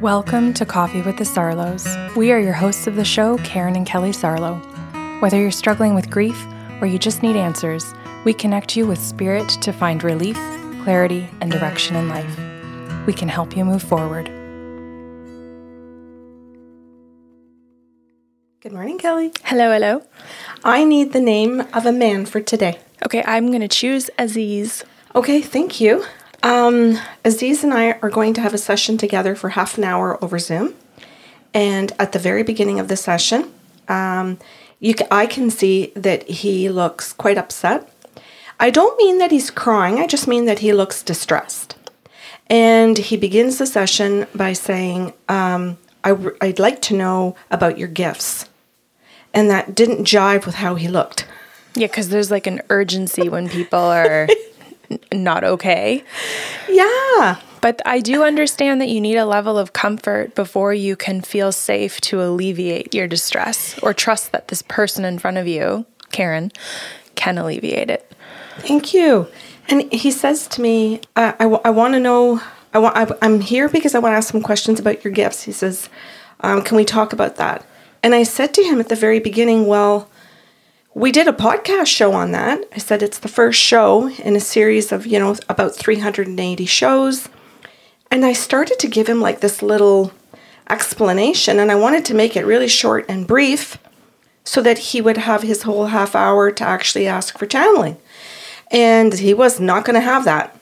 Welcome to Coffee with the Sarlos. We are your hosts of the show, Karen and Kelly Sarlo. Whether you're struggling with grief or you just need answers, we connect you with spirit to find relief, clarity, and direction in life. We can help you move forward. Good morning, Kelly. Hello, hello. I need the name of a man for today. Okay, I'm going to choose Aziz. Okay, thank you. Aziz and I are going to have a session together for half an hour over Zoom. And at the very beginning of the session, I can see that he looks quite upset. I don't mean that he's crying. I just mean that he looks distressed. And he begins the session by saying, I'd like to know about your gifts. And that didn't jive with how he looked. Yeah, because there's like an urgency when people are... not okay. Yeah. But I do understand that you need a level of comfort before you can feel safe to alleviate your distress or trust that this person in front of you, Karen, can alleviate it. Thank you. And he says to me, I want to know, I'm here because I want to ask some questions about your gifts. He says, can we talk about that? And I said to him at the very beginning, well, we did a podcast show on that. I said it's the first show in a series of, about 380 shows. And I started to give him like this little explanation, and I wanted to make it really short and brief so that he would have his whole half hour to actually ask for channeling. And he was not going to have that.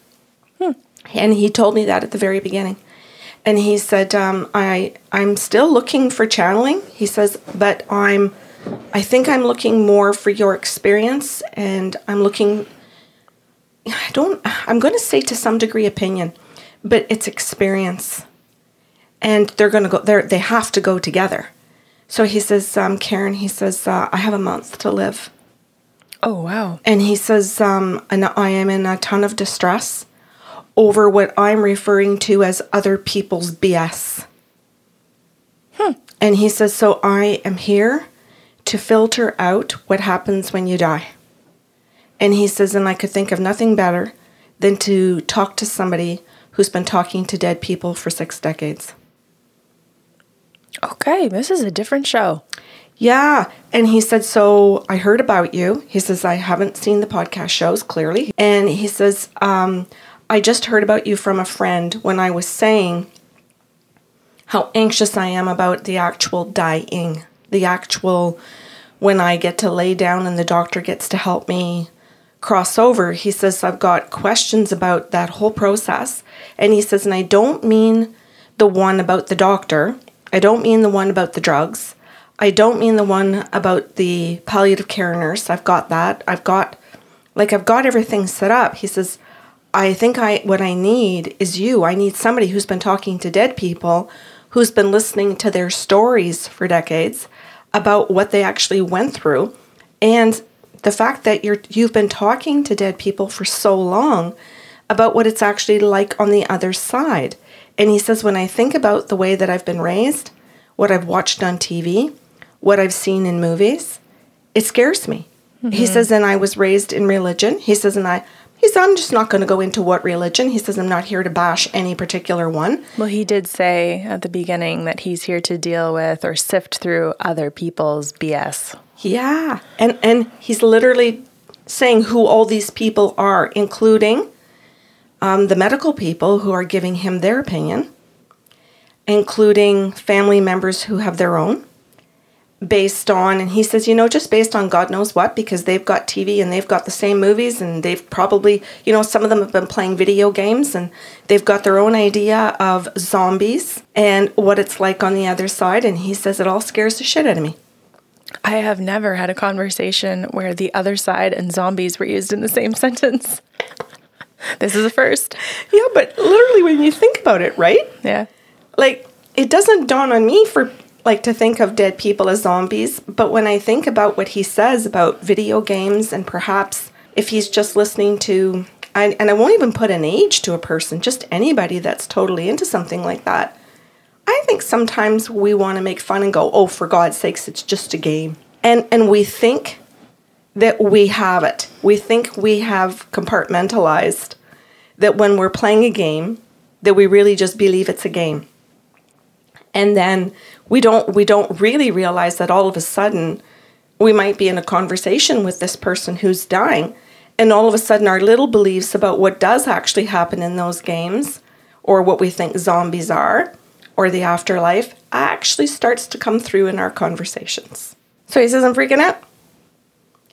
And he told me that at the very beginning. And he said, I'm still looking for channeling. He says, but I think I'm looking more for your experience, and I'm going to say to some degree opinion, but it's experience, and they have to go together. So he says, Karen, he says, I have a month to live. Oh, wow. And he says, and I am in a ton of distress over what I'm referring to as other people's BS. And he says, so I am here to filter out what happens when you die. And he says, and I could think of nothing better than to talk to somebody who's been talking to dead people for 6 decades. Okay, this is a different show. Yeah, and he said, so I heard about you. He says, I haven't seen the podcast shows, clearly. And he says, I just heard about you from a friend when I was saying how anxious I am about the actual dying. The actual, when I get to lay down and the doctor gets to help me cross over, he says, I've got questions about that whole process. And he says, and I don't mean the one about the doctor. I don't mean the one about the drugs. I don't mean the one about the palliative care nurse. I've got that. I've got everything set up. He says, I think what I need is you. I need somebody who's been talking to dead people, who's been listening to their stories for decades about what they actually went through. And the fact that you've been talking to dead people for so long about what it's actually like on the other side. And he says, when I think about the way that I've been raised, what I've watched on TV, what I've seen in movies, it scares me. Mm-hmm. He says, and I was raised in religion. He says, I'm just not going to go into what religion. He says, I'm not here to bash any particular one. Well, he did say at the beginning that he's here to deal with or sift through other people's BS. Yeah. And he's literally saying who all these people are, including the medical people who are giving him their opinion, including family members who have their own, based on, and he says, just based on God knows what, because they've got TV and they've got the same movies and they've probably, some of them have been playing video games and they've got their own idea of zombies and what it's like on the other side. And he says, it all scares the shit out of me. I have never had a conversation where the other side and zombies were used in the same sentence. This is a first. Yeah, but literally when you think about it, right? Yeah. Like, it doesn't dawn on me to think of dead people as zombies, but when I think about what he says about video games and perhaps if he's just listening to, and I won't even put an age to a person, just anybody that's totally into something like that, I think sometimes we want to make fun and go, oh, for God's sakes, it's just a game. And we think that we have it. We think we have compartmentalized that when we're playing a game, that we really just believe it's a game. And then we don't really realize that all of a sudden we might be in a conversation with this person who's dying, and all of a sudden our little beliefs about what does actually happen in those games, or what we think zombies are, or the afterlife, actually starts to come through in our conversations. So he says, I'm freaking out.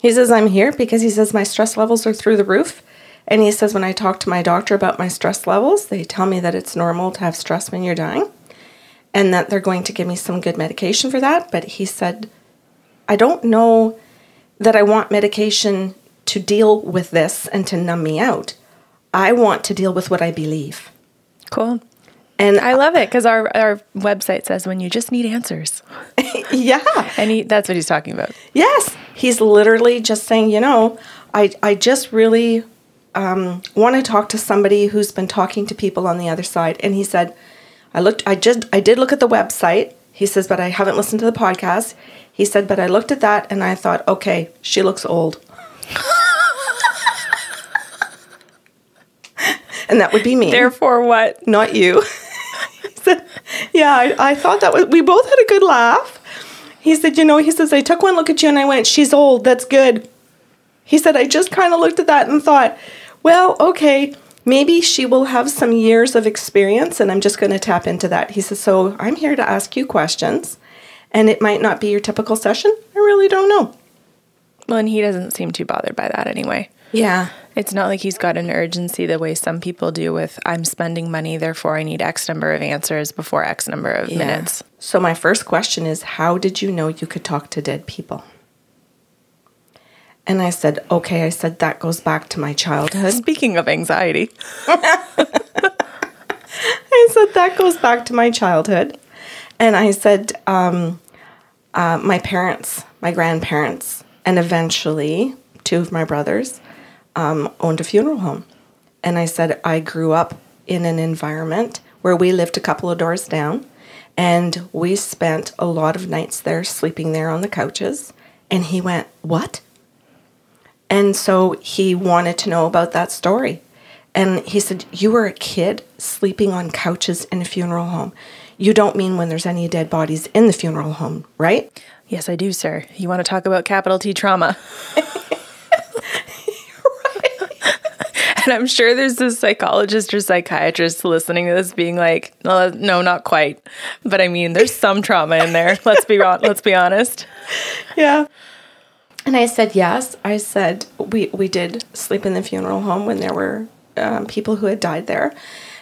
He says, I'm here because he says my stress levels are through the roof. And he says, when I talk to my doctor about my stress levels, they tell me that it's normal to have stress when you're dying, and that they're going to give me some good medication for that. But he said, I don't know that I want medication to deal with this and to numb me out. I want to deal with what I believe. Cool. And I love it because our website says when you just need answers. Yeah. And that's what he's talking about. Yes. He's literally just saying, I just really want to talk to somebody who's been talking to people on the other side. And he said, I did look at the website. He says, but I haven't listened to the podcast. He said, but I looked at that and I thought, okay, she looks old. And that would be me. Therefore what? Not you. He said, yeah, I thought that was, we both had a good laugh. He said, I took one look at you and I went, she's old. That's good. He said, I just kind of looked at that and thought, well, okay, maybe she will have some years of experience and I'm just going to tap into that. He says, so I'm here to ask you questions and it might not be your typical session. I really don't know. Well, and he doesn't seem too bothered by that anyway. Yeah. It's not like he's got an urgency the way some people do with I'm spending money, therefore I need X number of answers before X number of minutes. So my first question is, how did you know you could talk to dead people? And I said, okay, that goes back to my childhood. Speaking of anxiety. I said, that goes back to my childhood. And I said, my parents, my grandparents, and eventually two of my brothers owned a funeral home. And I said, I grew up in an environment where we lived a couple of doors down, and we spent a lot of nights there, sleeping there on the couches. And he went, what? And so he wanted to know about that story. And he said, you were a kid sleeping on couches in a funeral home. You don't mean when there's any dead bodies in the funeral home, right? Yes, I do, sir. You want to talk about capital T trauma. And I'm sure there's this psychologist or psychiatrist listening to this being like, no, not quite. But I mean, there's some trauma in there. Let's be honest. Yeah. And I said, yes. I said, we did sleep in the funeral home when there were people who had died there.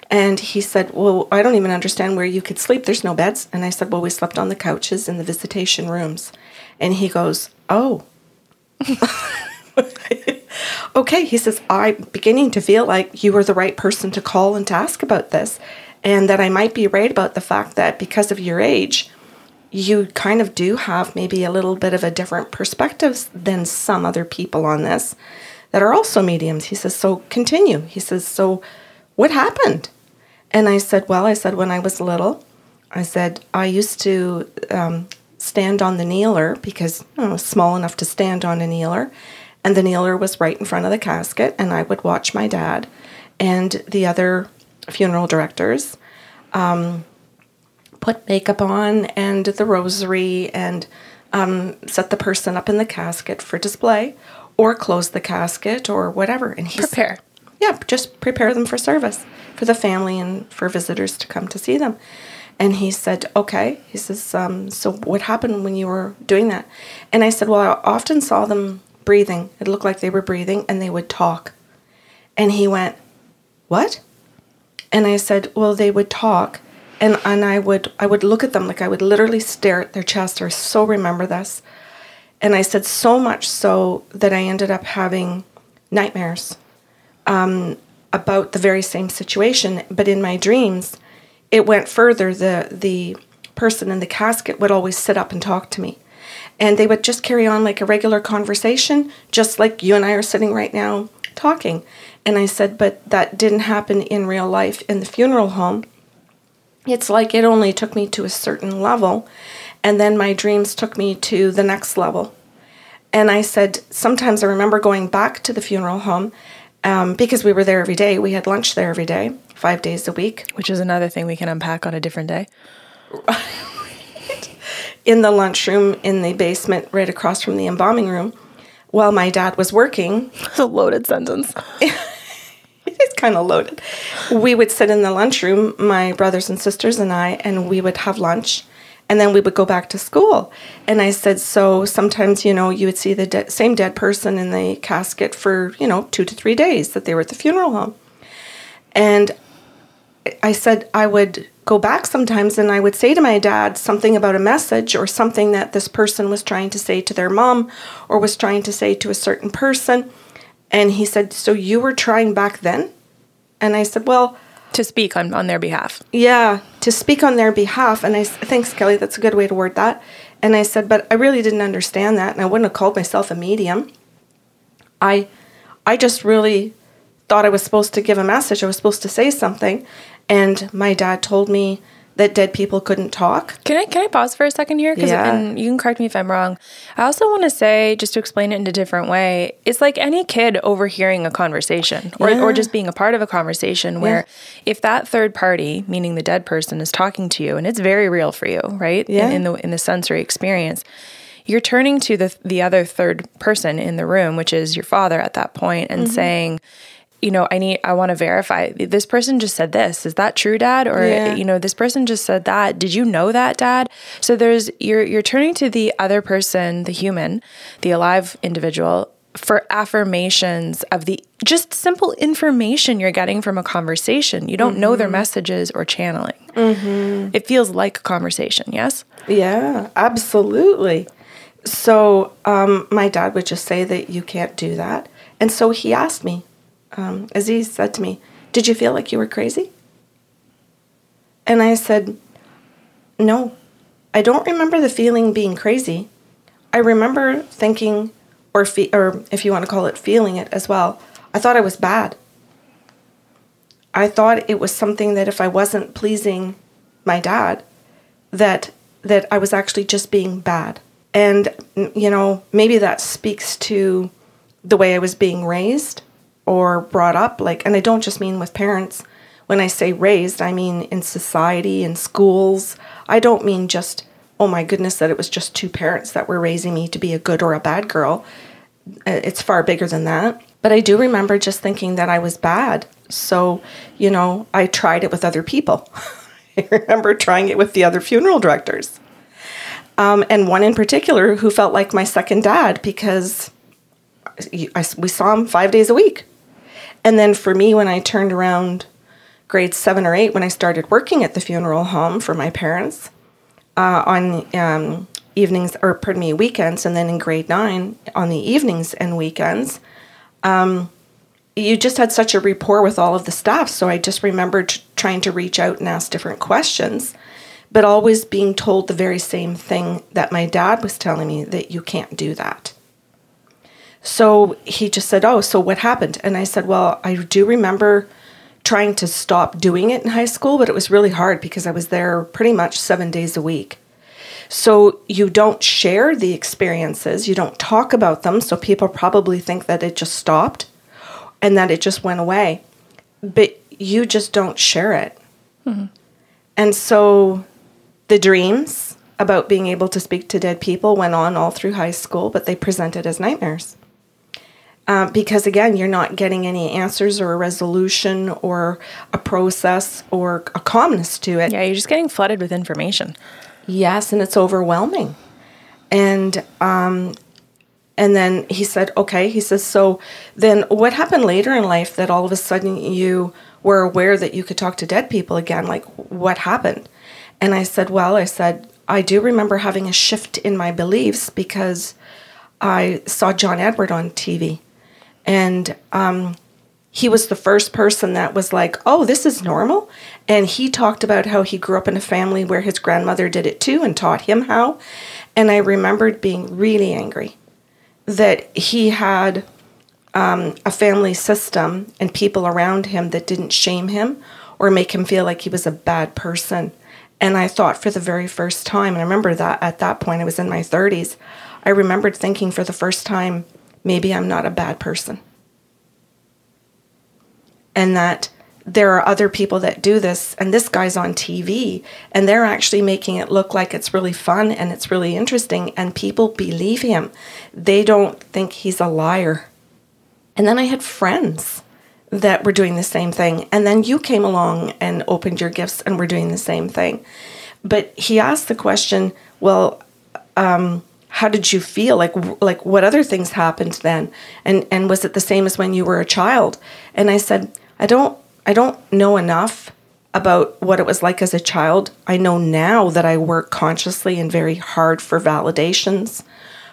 And he said, well, I don't even understand where you could sleep. There's no beds. And I said, well, we slept on the couches in the visitation rooms. And he goes, oh. Okay. He says, I'm beginning to feel like you were the right person to call and to ask about this. And that I might be right about the fact that because of your age, you kind of do have maybe a little bit of a different perspective than some other people on this that are also mediums. He says, so continue. He says, so what happened? And I said, when I was little, I used to stand on the kneeler because I was small enough to stand on a kneeler. And the kneeler was right in front of the casket. And I would watch my dad and the other funeral directors put makeup on and the rosary and set the person up in the casket for display or close the casket or whatever. And he prepare. Yeah, just prepare them for service, for the family and for visitors to come to see them. And he said, okay. He says, so what happened when you were doing that? And I said, well, I often saw them breathing. It looked like they were breathing and they would talk. And he went, what? And I said, well, they would talk. And I would look at them, like I would literally stare at their chest. I so remember this. And I said, so much so that I ended up having nightmares about the very same situation. But in my dreams, it went further. The person in the casket would always sit up and talk to me. And they would just carry on like a regular conversation, just like you and I are sitting right now talking. And I said, but that didn't happen in real life in the funeral home. It's like it only took me to a certain level. And then my dreams took me to the next level. And I said, sometimes I remember going back to the funeral home because we were there every day. We had lunch there every day, 5 days a week. Which is another thing we can unpack on a different day. in the lunchroom in the basement right across from the embalming room while my dad was working. It's a loaded sentence. It's kind of loaded. We would sit in the lunchroom, my brothers and sisters and I, and we would have lunch. And then we would go back to school. And I said, so sometimes, you know, you would see the same dead person in the casket for, you know, 2 to 3 days that they were at the funeral home. And I said I would go back sometimes and I would say to my dad something about a message or something that this person was trying to say to their mom or was trying to say to a certain person. And he said, so you were trying back then? And I said, well... to speak on their behalf. Yeah, to speak on their behalf. And I thanks, Kelly. That's a good way to word that. And I said, but I really didn't understand that. And I wouldn't have called myself a medium. I just really thought I was supposed to give a message. I was supposed to say something. And my dad told me that dead people couldn't talk. Can I pause for a second here? Yeah. And you can correct me if I'm wrong. I also want to say, just to explain it in a different way, it's like any kid overhearing a conversation or just being a part of a conversation where if that third party, meaning the dead person, is talking to you, and it's very real for you, right? Yeah. In the sensory experience, you're turning to the other third person in the room, which is your father at that point, and saying... you know, I want to verify. This person just said this. Is that true, Dad? Or, you know, this person just said that. Did you know that, Dad? So you're turning to the other person, the human, the alive individual, for affirmations of the just simple information you're getting from a conversation. You don't know their messages or channeling. Mm-hmm. It feels like a conversation, yes? Yeah, absolutely. So my dad would just say that you can't do that. And so he asked me, Aziz said to me, did you feel like you were crazy? And I said, no, I don't remember the feeling being crazy. I remember thinking, or if you want to call it feeling it as well, I thought I was bad. I thought it was something that if I wasn't pleasing my dad, that I was actually just being bad. And, you know, maybe that speaks to the way I was being raised or brought up, like, and I don't just mean with parents. When I say raised, I mean in society, in schools. I don't mean just, oh my goodness, that it was just two parents that were raising me to be a good or a bad girl. It's far bigger than that. But I do remember just thinking that I was bad. So, you know, I tried it with other people. I remember trying it with the other funeral directors. And one in particular who felt like my second dad because we saw him 5 days a week. And then for me, when I turned around grade 7 or 8, when I started working at the funeral home for my parents on evenings, or pardon me, weekends, and then in grade 9 on the evenings and weekends, you just had such a rapport with all of the staff. So I just remembered trying to reach out and ask different questions, but always being told the very same thing that my dad was telling me, that you can't do that. So he just said, oh, so what happened? And I said, well, I do remember trying to stop doing it in high school, but it was really hard because I was there pretty much 7 days a week. So you don't share the experiences. You don't talk about them. So people probably think that it just stopped and that it just went away. But you just don't share it. Mm-hmm. And so the dreams about being able to speak to dead people went on all through high school, but they presented as nightmares. Because again, you're not getting any answers or a resolution or a process or a calmness to it. Yeah, you're just getting flooded with information. Yes, and it's overwhelming. And then he said, okay, he says, so then what happened later in life that all of a sudden you were aware that you could talk to dead people again? Like, what happened? And I said, I do remember having a shift in my beliefs because I saw John Edward on TV. And he was the first person that was like, oh, this is normal. And he talked about how he grew up in a family where his grandmother did it too and taught him how. And I remembered being really angry that he had a family system and people around him that didn't shame him or make him feel like he was a bad person. And I thought for the very first time, and I remember that at that point, I was in my 30s, I remembered thinking for the first time, maybe I'm not a bad person. And that there are other people that do this, and this guy's on TV, and they're actually making it look like it's really fun and it's really interesting, and people believe him. They don't think he's a liar. And then I had friends that were doing the same thing, and then you came along and opened your gifts and were doing the same thing. But he asked the question, well, how did you feel? Like what other things happened then? And was it the same as when you were a child? And I said, I don't know enough about what it was like as a child. I know now that I work consciously and very hard for validations,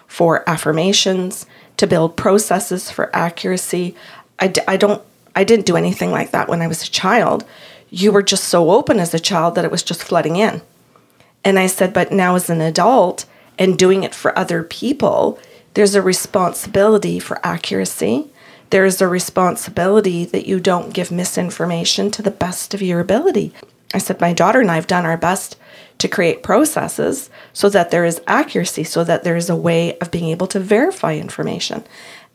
for affirmations, to build processes for accuracy. I didn't do anything like that when I was a child. You were just so open as a child that it was just flooding in. And I said, but now as an adult and doing it for other people, there's a responsibility for accuracy. There is a responsibility that you don't give misinformation to the best of your ability. I said, my daughter and I have done our best to create processes so that there is accuracy, so that there is a way of being able to verify information.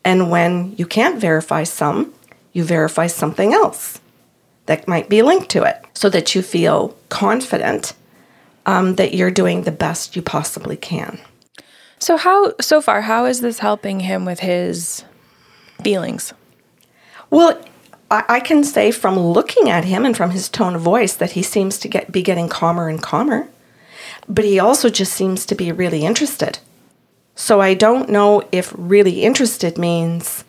And when you can't verify some, you verify something else that might be linked to it so that you feel confident that you're doing the best you possibly can. So far, how is this helping him with his feelings? Well, I can say from looking at him and from his tone of voice that he seems to be getting calmer and calmer, but he also just seems to be really interested. So I don't know if really interested means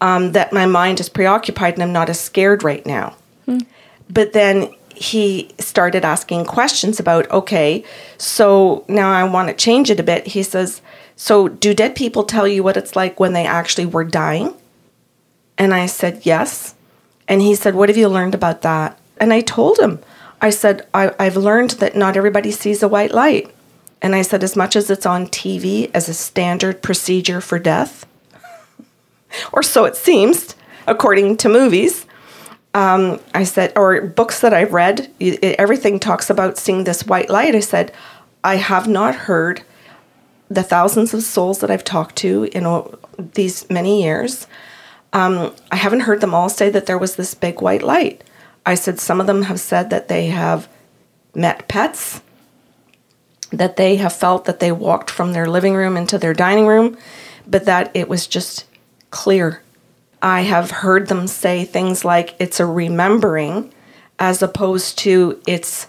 that my mind is preoccupied and I'm not as scared right now. Mm. But then he started asking questions about, okay, so now I want to change it a bit. He says, so do dead people tell you what it's like when they actually were dying? And I said, yes. And he said, what have you learned about that? And I told him, I said, I've learned that not everybody sees a white light. And I said, as much as it's on TV as a standard procedure for death, or so it seems, according to movies, I said, or books that I've read, everything talks about seeing this white light. I said, I have not heard the thousands of souls that I've talked to in these many years. I haven't heard them all say that there was this big white light. I said, some of them have said that they have met pets, that they have felt that they walked from their living room into their dining room, but that it was just clear. I have heard them say things like it's a remembering as opposed to it's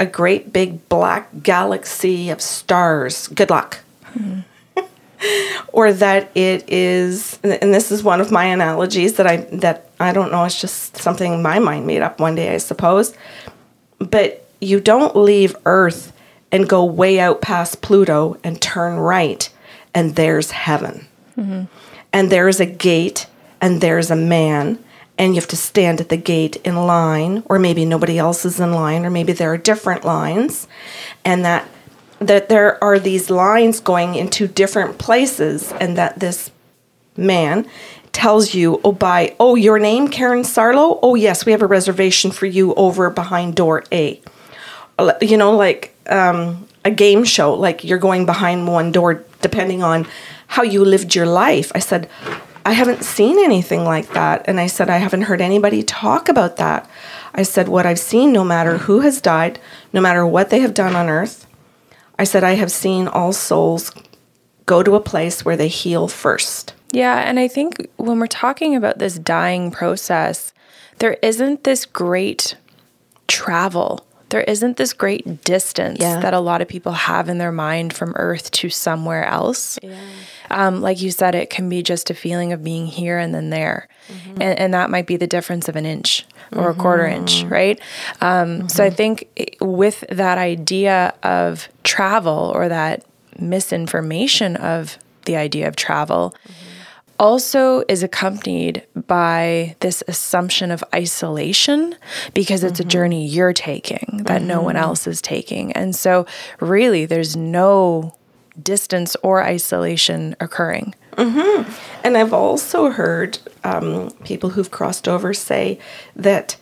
a great big black galaxy of stars. Good luck. Mm-hmm. Or that it is, and this is one of my analogies that I don't know, it's just something my mind made up one day, I suppose. But you don't leave Earth and go way out past Pluto and turn right, and there's heaven. Mm-hmm. And there's a gate, and there's a man, and you have to stand at the gate in line, or maybe nobody else is in line, or maybe there are different lines, and that there are these lines going into different places, and that this man tells you, your name, Karen Sarlo? Oh, yes, we have a reservation for you over behind door A. You know, like a game show, like you're going behind one door, depending on how you lived your life. I said, I haven't seen anything like that. And I said, I haven't heard anybody talk about that. I said, what I've seen, no matter who has died, no matter what they have done on Earth, I said, I have seen all souls go to a place where they heal first. Yeah, and I think when we're talking about this dying process, there isn't this great travel. There isn't this great distance that a lot of people have in their mind from Earth to somewhere else. Yeah. Like you said, it can be just a feeling of being here and then there. Mm-hmm. And that might be the difference of an inch or a quarter inch, right? So I think with that idea of travel, or that misinformation of the idea of travel, also is accompanied by this assumption of isolation, because it's a journey you're taking that no one else is taking. And so really there's no distance or isolation occurring. Mm-hmm. And I've also heard people who've crossed over say that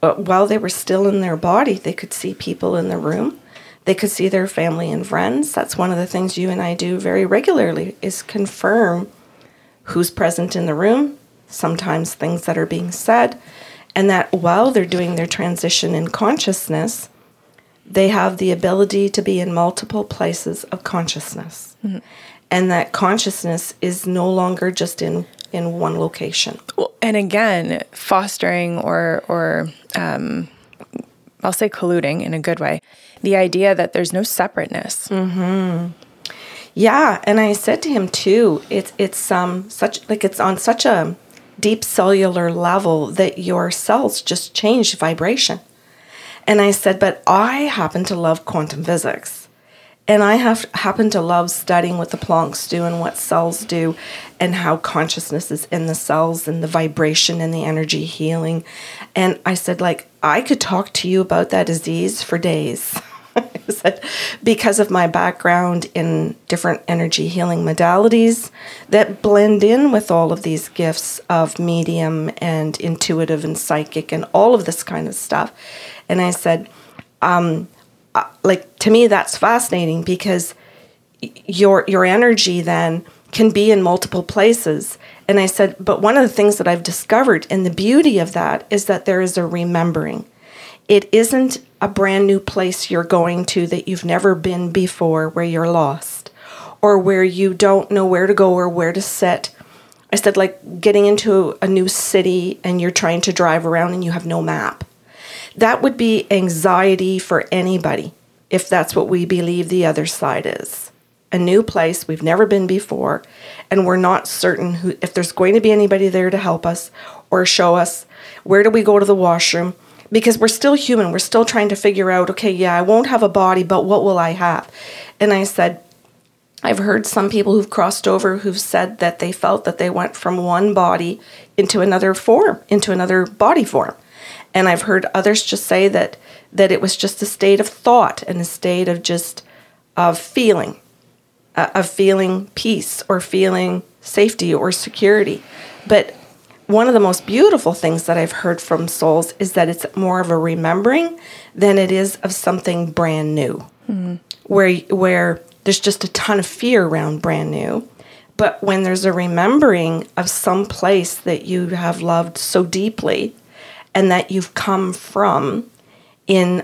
while they were still in their body, they could see people in the room. They could see their family and friends. That's one of the things you and I do very regularly, is confirm who's present in the room, sometimes things that are being said, and that while they're doing their transition in consciousness, they have the ability to be in multiple places of consciousness, mm-hmm. and that consciousness is no longer just in one location. Well, and again, fostering or I'll say colluding in a good way, the idea that there's no separateness. Mm-hmm. Yeah, and I said to him too, it's on such a deep cellular level that your cells just change vibration. And I said, but I happen to love quantum physics, and I happen to love studying what the Plancks do and what cells do and how consciousness is in the cells and the vibration and the energy healing. And I said, like, I could talk to you about that, Aziz, for days. I said, because of my background in different energy healing modalities that blend in with all of these gifts of medium and intuitive and psychic and all of this kind of stuff. And I said, to me, that's fascinating, because your energy then can be in multiple places. And I said, but one of the things that I've discovered, and the beauty of that, is that there is a remembering. It isn't a brand new place you're going to that you've never been before, where you're lost or where you don't know where to go or where to sit. I said, like getting into a new city and you're trying to drive around and you have no map. That would be anxiety for anybody, if that's what we believe the other side is. A new place we've never been before, and we're not certain if there's going to be anybody there to help us or show us where do we go to the washroom. Because we're still human. We're still trying to figure out, okay, yeah, I won't have a body, but what will I have? And I said, I've heard some people who've crossed over who've said that they felt that they went from one body into another form, into another body form. And I've heard others just say that it was just a state of thought and a state of just of feeling peace or feeling safety or security. But one of the most beautiful things that I've heard from souls is that it's more of a remembering than it is of something brand new, mm-hmm. where there's just a ton of fear around brand new. But when there's a remembering of some place that you have loved so deeply and that you've come from in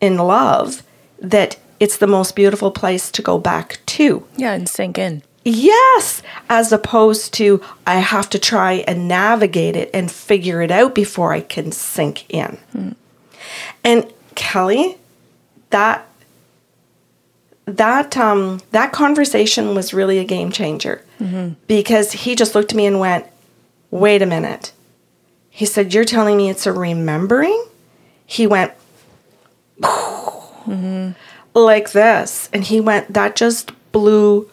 love, that it's the most beautiful place to go back to. Yeah, and sink in. Yes, as opposed to I have to try and navigate it and figure it out before I can sink in. Mm. And Kelly, that conversation was really a game changer, mm-hmm. because he just looked at me and went, "Wait a minute." He said, "You're telling me it's a remembering?" He went, mm-hmm. like this, and he went, "That just blew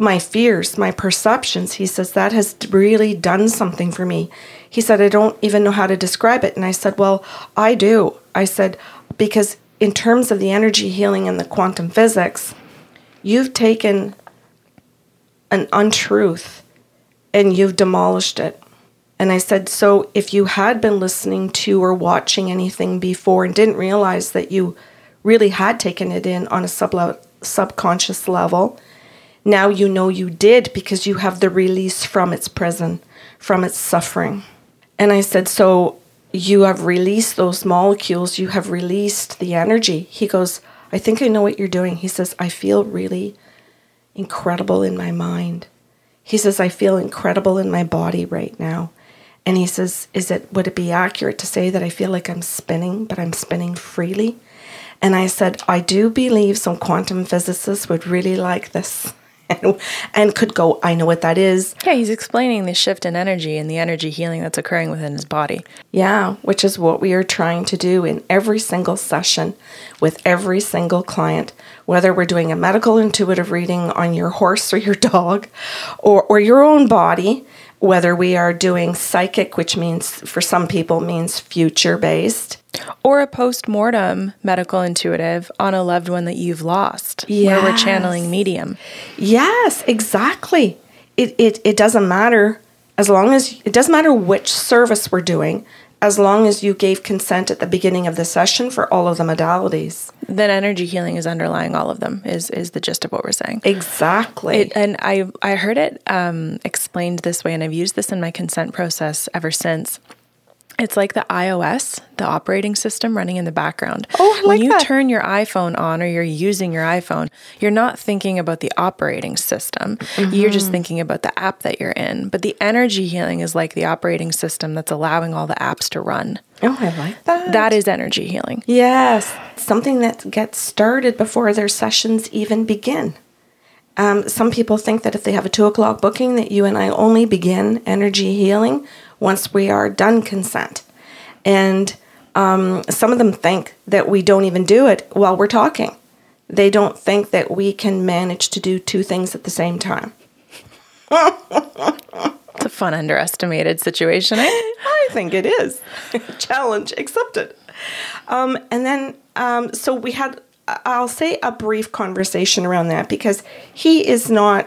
my fears, my perceptions." He says, "That has really done something for me." He said, "I don't even know how to describe it." And I said, "Well, I do." I said, "Because in terms of the energy healing and the quantum physics, you've taken an untruth and you've demolished it." And I said, "So if you had been listening to or watching anything before and didn't realize that you really had taken it in on a subconscious level, now you know you did, because you have the release from its prison, from its suffering." And I said, "So you have released those molecules. You have released the energy." He goes, "I think I know what you're doing." He says, "I feel really incredible in my mind." He says, "I feel incredible in my body right now." And he says, would it be accurate to say that I feel like I'm spinning, but I'm spinning freely? And I said, "I do believe some quantum physicists would really like this." And could go, "I know what that is." Yeah, he's explaining the shift in energy and the energy healing that's occurring within his body. Yeah, which is what we are trying to do in every single session with every single client, whether we're doing a medical intuitive reading on your horse or your dog or your own body, whether we are doing psychic, which means for some people means future-based, or a post-mortem medical intuitive on a loved one that you've lost, yes. where we're channeling medium. Yes, exactly. It doesn't matter, as long as it doesn't matter which service we're doing, as long as you gave consent at the beginning of the session for all of the modalities. Then energy healing is underlying all of them, is the gist of what we're saying. Exactly. And I heard it explained this way, and I've used this in my consent process ever since. It's like the iOS, the operating system running in the background. Oh, I like When you turn your iPhone on or you're using your iPhone, you're not thinking about the operating system. Mm-hmm. You're just thinking about the app that you're in. But the energy healing is like the operating system that's allowing all the apps to run. Oh, I like that. That is energy healing. Yes. Something that gets started before their sessions even begin. Some people think that if they have a 2 o'clock booking, that you and I only begin energy healing once we are done consent. And some of them think that we don't even do it while we're talking. They don't think that we can manage to do two things at the same time. It's a fun, underestimated situation, eh? I think it is. Challenge accepted. So we had... I'll say a brief conversation around that because he's not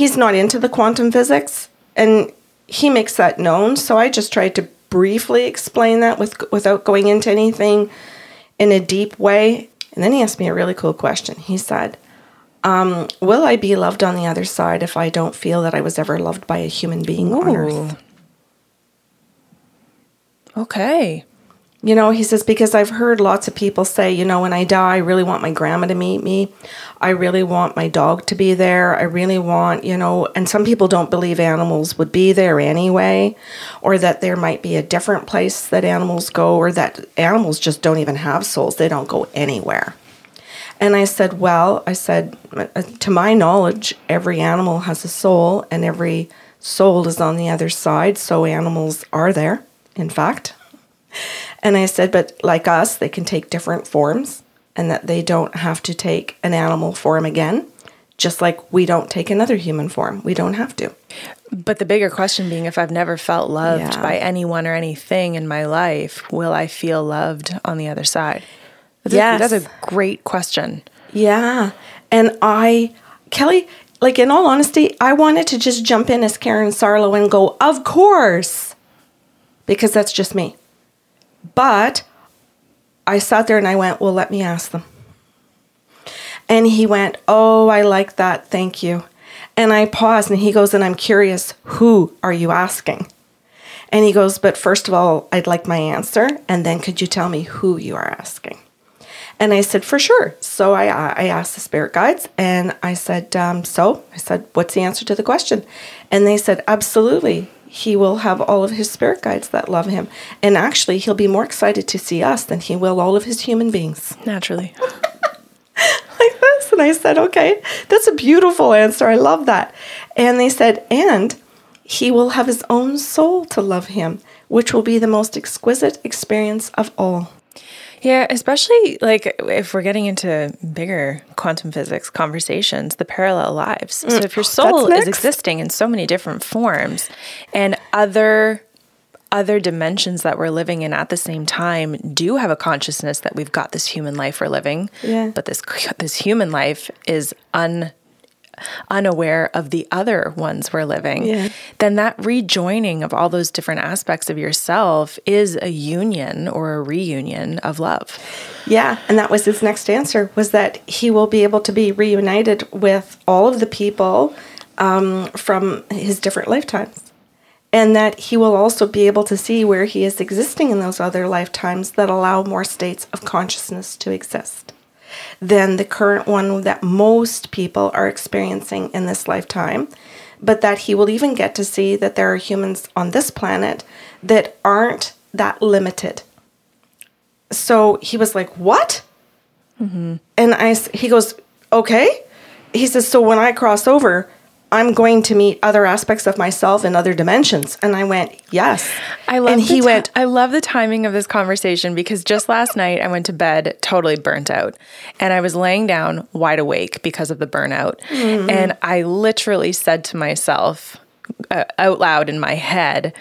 into the quantum physics and he makes that known. So I just tried to briefly explain that without going into anything in a deep way. And then he asked me a really cool question. He said, will I be loved on the other side if I don't feel that I was ever loved by a human being on earth? Okay. You know, he says, because I've heard lots of people say, you know, when I die, I really want my grandma to meet me. I really want my dog to be there. I really want, you know, and some people don't believe animals would be there anyway, or that there might be a different place that animals go, or that animals just don't even have souls. They don't go anywhere. And I said, to my knowledge, every animal has a soul and every soul is on the other side. So animals are there, in fact. And I said, but like us, they can take different forms and that they don't have to take an animal form again, just like we don't take another human form. We don't have to. But the bigger question being, if I've never felt loved by anyone or anything in my life, will I feel loved on the other side? That's a great question. Yeah. And Kelly, like in all honesty, I wanted to just jump in as Karen Sarlo and go, of course, because that's just me. But I sat there and I went, well, let me ask them. And he went, oh, I like that. Thank you. And I paused and he goes, and I'm curious, who are you asking? And he goes, but first of all, I'd like my answer. And then could you tell me who you are asking? And I said, for sure. So I asked the spirit guides and I said, what's the answer to the question? And they said, absolutely. He will have all of his spirit guides that love him. And actually, he'll be more excited to see us than he will all of his human beings. Naturally. Like this. And I said, okay, that's a beautiful answer. I love that. And they said, and he will have his own soul to love him, which will be the most exquisite experience of all. Yeah, especially like if we're getting into bigger quantum physics conversations, the parallel lives. So if your soul is existing in so many different forms and other dimensions that we're living in at the same time do have a consciousness that we've got this human life we're living, but this human life is unaware of the other ones we're living, then that rejoining of all those different aspects of yourself is a union or a reunion of love. Yeah. And that was his next answer, was that he will be able to be reunited with all of the people from his different lifetimes. And that he will also be able to see where he is existing in those other lifetimes that allow more states of consciousness to exist than the current one that most people are experiencing in this lifetime, but that he will even get to see that there are humans on this planet that aren't that limited. So he was like, what? Mm-hmm. And he goes, okay. He says, so when I cross over, I'm going to meet other aspects of myself in other dimensions. And I went, yes. I love the timing of this conversation because just last night I went to bed totally burnt out and I was laying down wide awake because of the burnout. Mm-hmm. And I literally said to myself out loud in my head,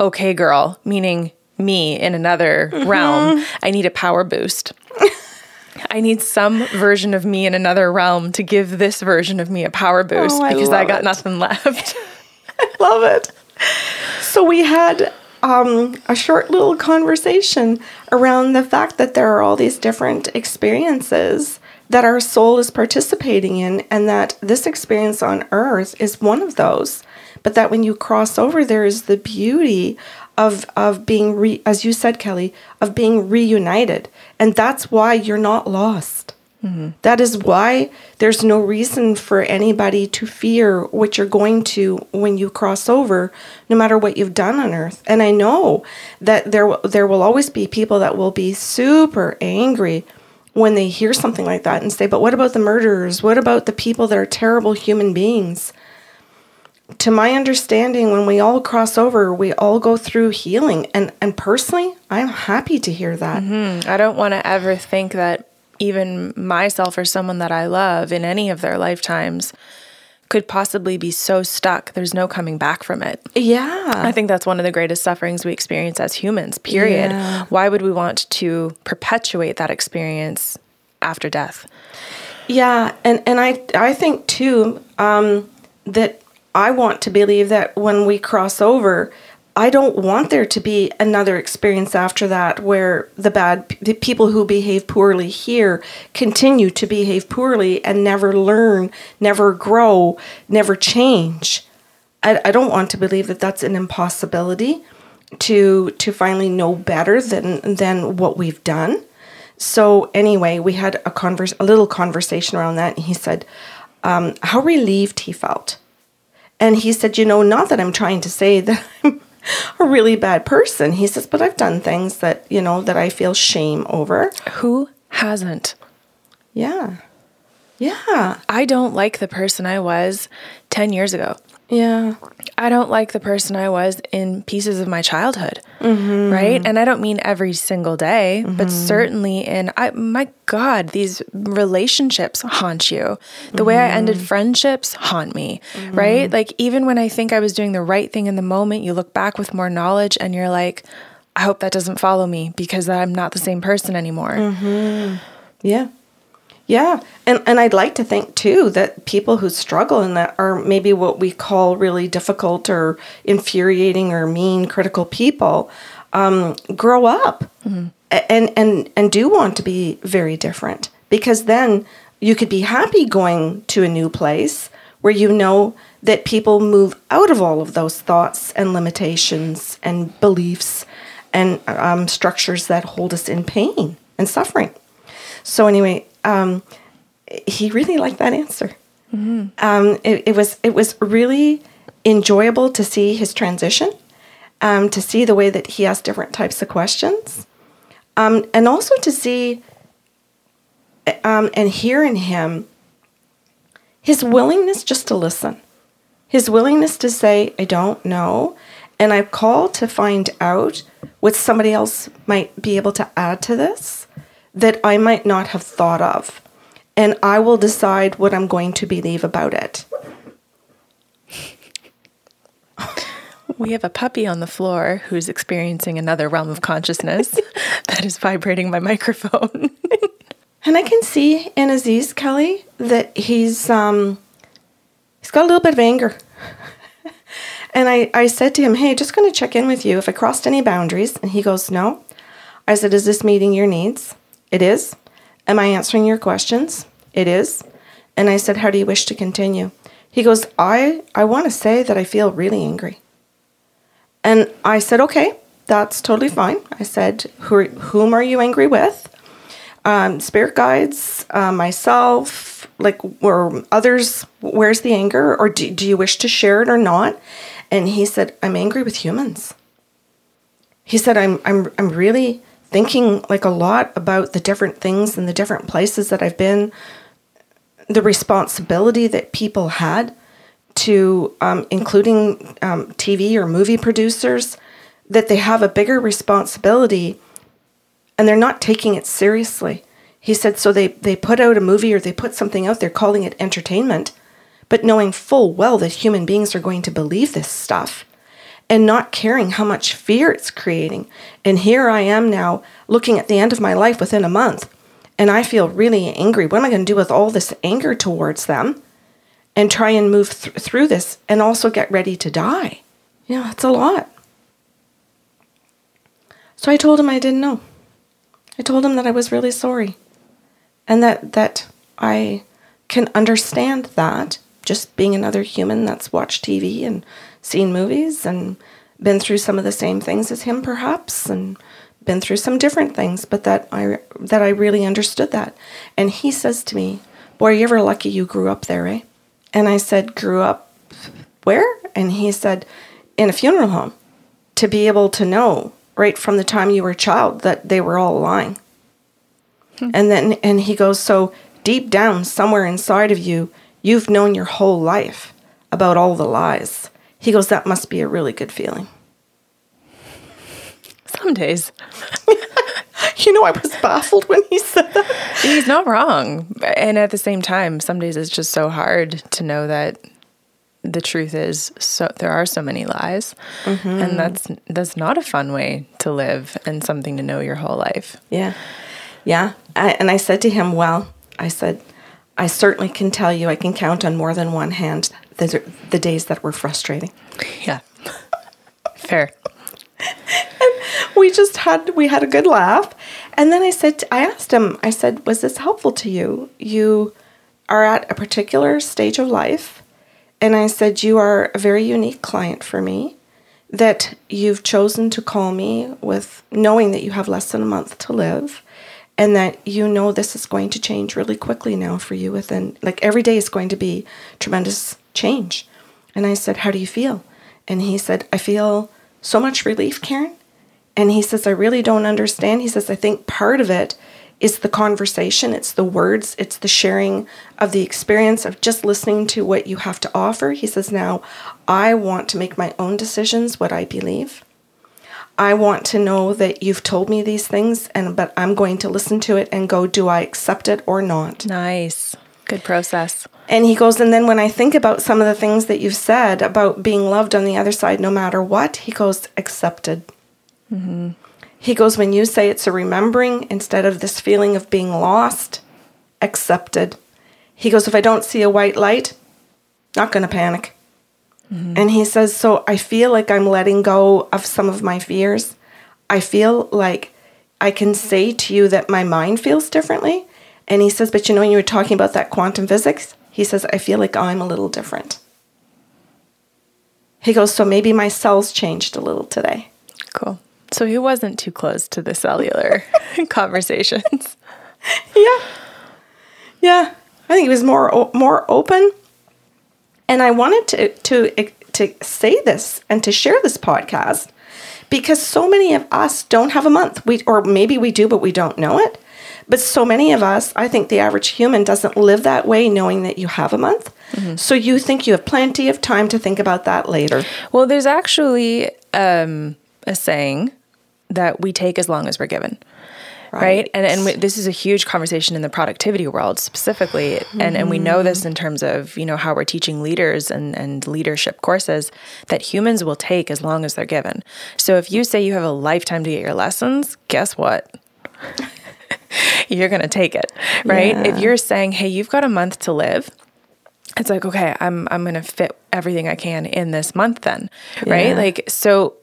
okay, girl, meaning me in another realm, I need a power boost. I need some version of me in another realm to give this version of me a power boost because I got nothing left. I love it. So we had a short little conversation around the fact that there are all these different experiences that our soul is participating in and that this experience on earth is one of those, but that when you cross over, there is the beauty of being, as you said, Kelly, of being reunited. And that's why you're not lost. Mm-hmm. That is why there's no reason for anybody to fear what you're going to when you cross over, no matter what you've done on earth. And I know that there will always be people that will be super angry when they hear something like that and say, but what about the murderers? What about the people that are terrible human beings? To my understanding, when we all cross over, we all go through healing. And personally, I'm happy to hear that. Mm-hmm. I don't want to ever think that even myself or someone that I love in any of their lifetimes could possibly be so stuck. There's no coming back from it. Yeah. I think that's one of the greatest sufferings we experience as humans, period. Yeah. Why would we want to perpetuate that experience after death? Yeah. And I think too, that I want to believe that when we cross over, I don't want there to be another experience after that where the people who behave poorly here continue to behave poorly and never learn, never grow, never change. I don't want to believe that that's an impossibility to finally know better than what we've done. So anyway, we had a little conversation around that, and he said how relieved he felt. And he said, not that I'm trying to say that I'm a really bad person. He says, but I've done things that, that I feel shame over. Who hasn't? Yeah. Yeah. I don't like the person I was 10 years ago. Yeah. I don't like the person I was in pieces of my childhood. Mm-hmm. Right? And I don't mean every single day, mm-hmm. but certainly my God, these relationships haunt you. The mm-hmm. way I ended friendships haunt me, mm-hmm. right? Like, even when I think I was doing the right thing in the moment, you look back with more knowledge and you're like, I hope that doesn't follow me, because I'm not the same person anymore. Mm-hmm. Yeah. Yeah. And I'd like to think too that people who struggle in that are maybe what we call really difficult or infuriating or mean, critical people, grow up mm-hmm. and do want to be very different, because then you could be happy going to a new place where you know that people move out of all of those thoughts and limitations and beliefs and structures that hold us in pain and suffering. So anyway, he really liked that answer. Mm-hmm. It was really enjoyable to see his transition, to see the way that he asked different types of questions, and also to see and hear in him his willingness just to listen, his willingness to say, I don't know, and I've called to find out what somebody else might be able to add to this that I might not have thought of, and I will decide what I'm going to believe about it. We have a puppy on the floor who's experiencing another realm of consciousness that is vibrating my microphone. And I can see in Aziz, Kelly, that he's got a little bit of anger. And I said to him, hey, just going to check in with you if I crossed any boundaries. And he goes, no. I said, is this meeting your needs? It is. Am I answering your questions? It is. And I said, how do you wish to continue? He goes, I want to say that I feel really angry. And I said, okay, that's totally fine. I said, whom are you angry with? Spirit guides, myself, or others, where's the anger? Or do you wish to share it or not? And he said, I'm angry with humans. He said, I'm really thinking a lot about the different things and the different places that I've been, the responsibility that people had to, including TV or movie producers, that they have a bigger responsibility and they're not taking it seriously. He said, so they put out a movie or they put something out there calling it entertainment, but knowing full well that human beings are going to believe this stuff, and not caring how much fear it's creating. And here I am now looking at the end of my life within a month, and I feel really angry. What am I going to do with all this anger towards them and try and move through this and also get ready to die? That's a lot. So I told him I didn't know. I told him that I was really sorry and that I can understand that, just being another human that's watched TV and seen movies and been through some of the same things as him, perhaps, and been through some different things, but that I really understood that. And he says to me, "Boy, you were lucky you grew up there, eh?" And I said, "Grew up where?" And he said, "In a funeral home, to be able to know right from the time you were a child that they were all lying." And he goes, "So deep down somewhere inside of you, you've known your whole life about all the lies." He goes, "That must be a really good feeling." Some days. You know, I was baffled when he said that. He's not wrong. And at the same time, some days it's just so hard to know that the truth is, so there are so many lies. Mm-hmm. And that's not a fun way to live and something to know your whole life. Yeah. Yeah. I said to him, "Well," I said, "I certainly can tell you I can count on more than one hand the days that were frustrating." Yeah. Fair. And we had a good laugh. And then I asked him, "Was this helpful to you? You are at a particular stage of life." And I said, "You are a very unique client for me, that you've chosen to call me with knowing that you have less than a month to live, and that you know this is going to change really quickly now for you within, like every day is going to be tremendous change." And I said, "How do you feel?" And he said, "I feel so much relief, Karen." And he says, "I really don't understand." He says, "I think part of it is the conversation. It's the words. It's the sharing of the experience of just listening to what you have to offer." He says, "Now I want to make my own decisions, what I believe. I want to know that you've told me these things, but I'm going to listen to it and go, do I accept it or not?" Nice. Good process. And he goes, "And then when I think about some of the things that you've said about being loved on the other side, no matter what," he goes, "accepted." Mm-hmm. He goes, "When you say it's a remembering instead of this feeling of being lost, accepted." He goes, "If I don't see a white light, not going to panic." Mm-hmm. And he says, "So I feel like I'm letting go of some of my fears. I feel like I can say to you that my mind feels differently." And he says, "But you know, when you were talking about that quantum physics," he says, "I feel like I'm a little different." He goes, "So maybe my cells changed a little today." Cool. So he wasn't too close to the cellular conversations. Yeah. Yeah. I think he was more open. And I wanted to say this and to share this podcast because so many of us don't have a month. Or maybe we do, but we don't know it. But so many of us, I think the average human doesn't live that way, knowing that you have a month. Mm-hmm. So you think you have plenty of time to think about that later. Well, there's actually a saying that we take as long as we're given, right? And this is a huge conversation in the productivity world specifically. Mm-hmm. And we know this in terms of, you know, how we're teaching leaders and leadership courses that humans will take as long as they're given. So if you say you have a lifetime to get your lessons, guess what? You're going to take it, right? Yeah. If you're saying, "Hey, you've got a month to live," it's like, okay, I'm going to fit everything I can in this month then, right? Yeah. Like, so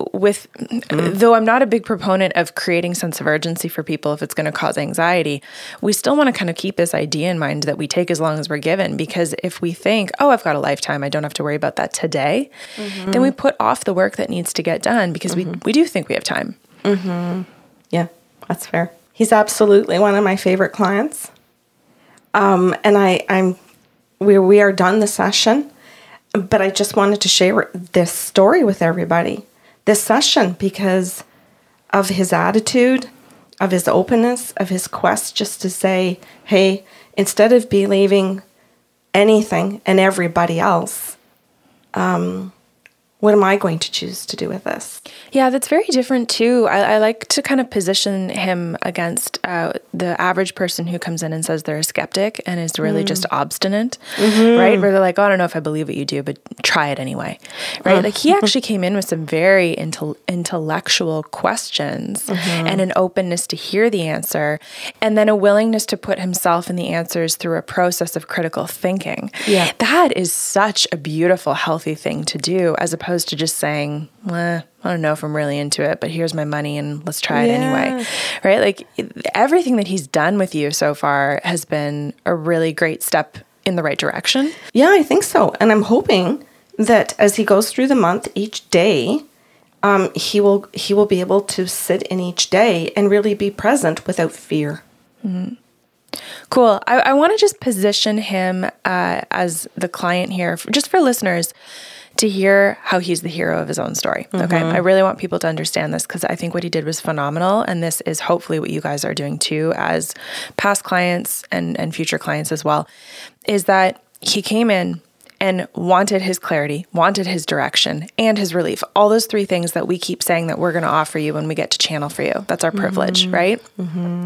though I'm not a big proponent of creating sense of urgency for people if it's going to cause anxiety, we still want to kind of keep this idea in mind that we take as long as we're given, because if we think, "Oh, I've got a lifetime, I don't have to worry about that today," mm-hmm. then we put off the work that needs to get done because mm-hmm. we do think we have time. Mm-hmm. Yeah, that's fair. He's absolutely one of my favorite clients. We are done the session, but I just wanted to share this story with everybody. This session, because of his attitude, of his openness, of his quest just to say, "Hey, instead of believing anything and everybody else, what am I going to choose to do with this?" Yeah, that's very different too. I like to kind of position him against the average person who comes in and says they're a skeptic and is really just obstinate, mm-hmm. right? Where they're like, "Oh, I don't know if I believe what you do, but try it anyway," right? Like he actually came in with some very intellectual questions mm-hmm. and an openness to hear the answer, and then a willingness to put himself in the answers through a process of critical thinking. Yeah. That is such a beautiful, healthy thing to do, as opposed to just saying, "Well, I don't know if I'm really into it, but here's my money and let's try it anyway," right? Like everything that he's done with you so far has been a really great step in the right direction. Yeah, I think so. And I'm hoping that as he goes through the month, each day, he will be able to sit in each day and really be present without fear. Mm-hmm. Cool. I want to just position him as the client here, just for listeners to hear how he's the hero of his own story. Mm-hmm. Okay. I really want people to understand this because I think what he did was phenomenal. And this is hopefully what you guys are doing too, as past clients and future clients as well, is that he came in and wanted his clarity, wanted his direction, and his relief. All those three things that we keep saying that we're going to offer you when we get to channel for you. That's our privilege, mm-hmm. right? Mm-hmm.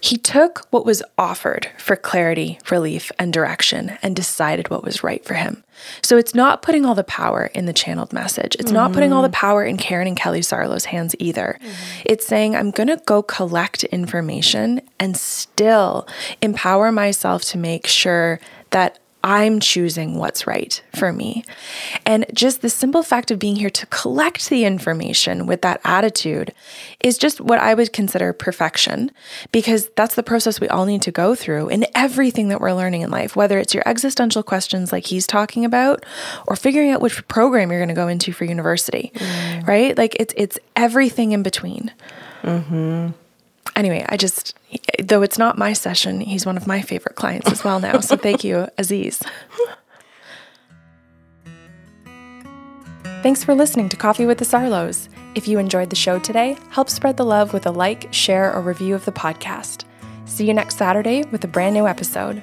He took what was offered for clarity, relief, and direction and decided what was right for him. So it's not putting all the power in the channeled message. It's mm-hmm. not putting all the power in Karen and Kelly Sarlos' hands either. Mm-hmm. It's saying, I'm going to go collect information and still empower myself to make sure that I'm choosing what's right for me. And just the simple fact of being here to collect the information with that attitude is just what I would consider perfection, because that's the process we all need to go through in everything that we're learning in life, whether it's your existential questions like he's talking about, or figuring out which program you're going to go into for university, right? Like it's everything in between. Mm-hmm. Anyway, though it's not my session, he's one of my favorite clients as well now. So thank you, Aziz. Thanks for listening to Coffee with the Sarlos. If you enjoyed the show today, help spread the love with a like, share, or review of the podcast. See you next Saturday with a brand new episode.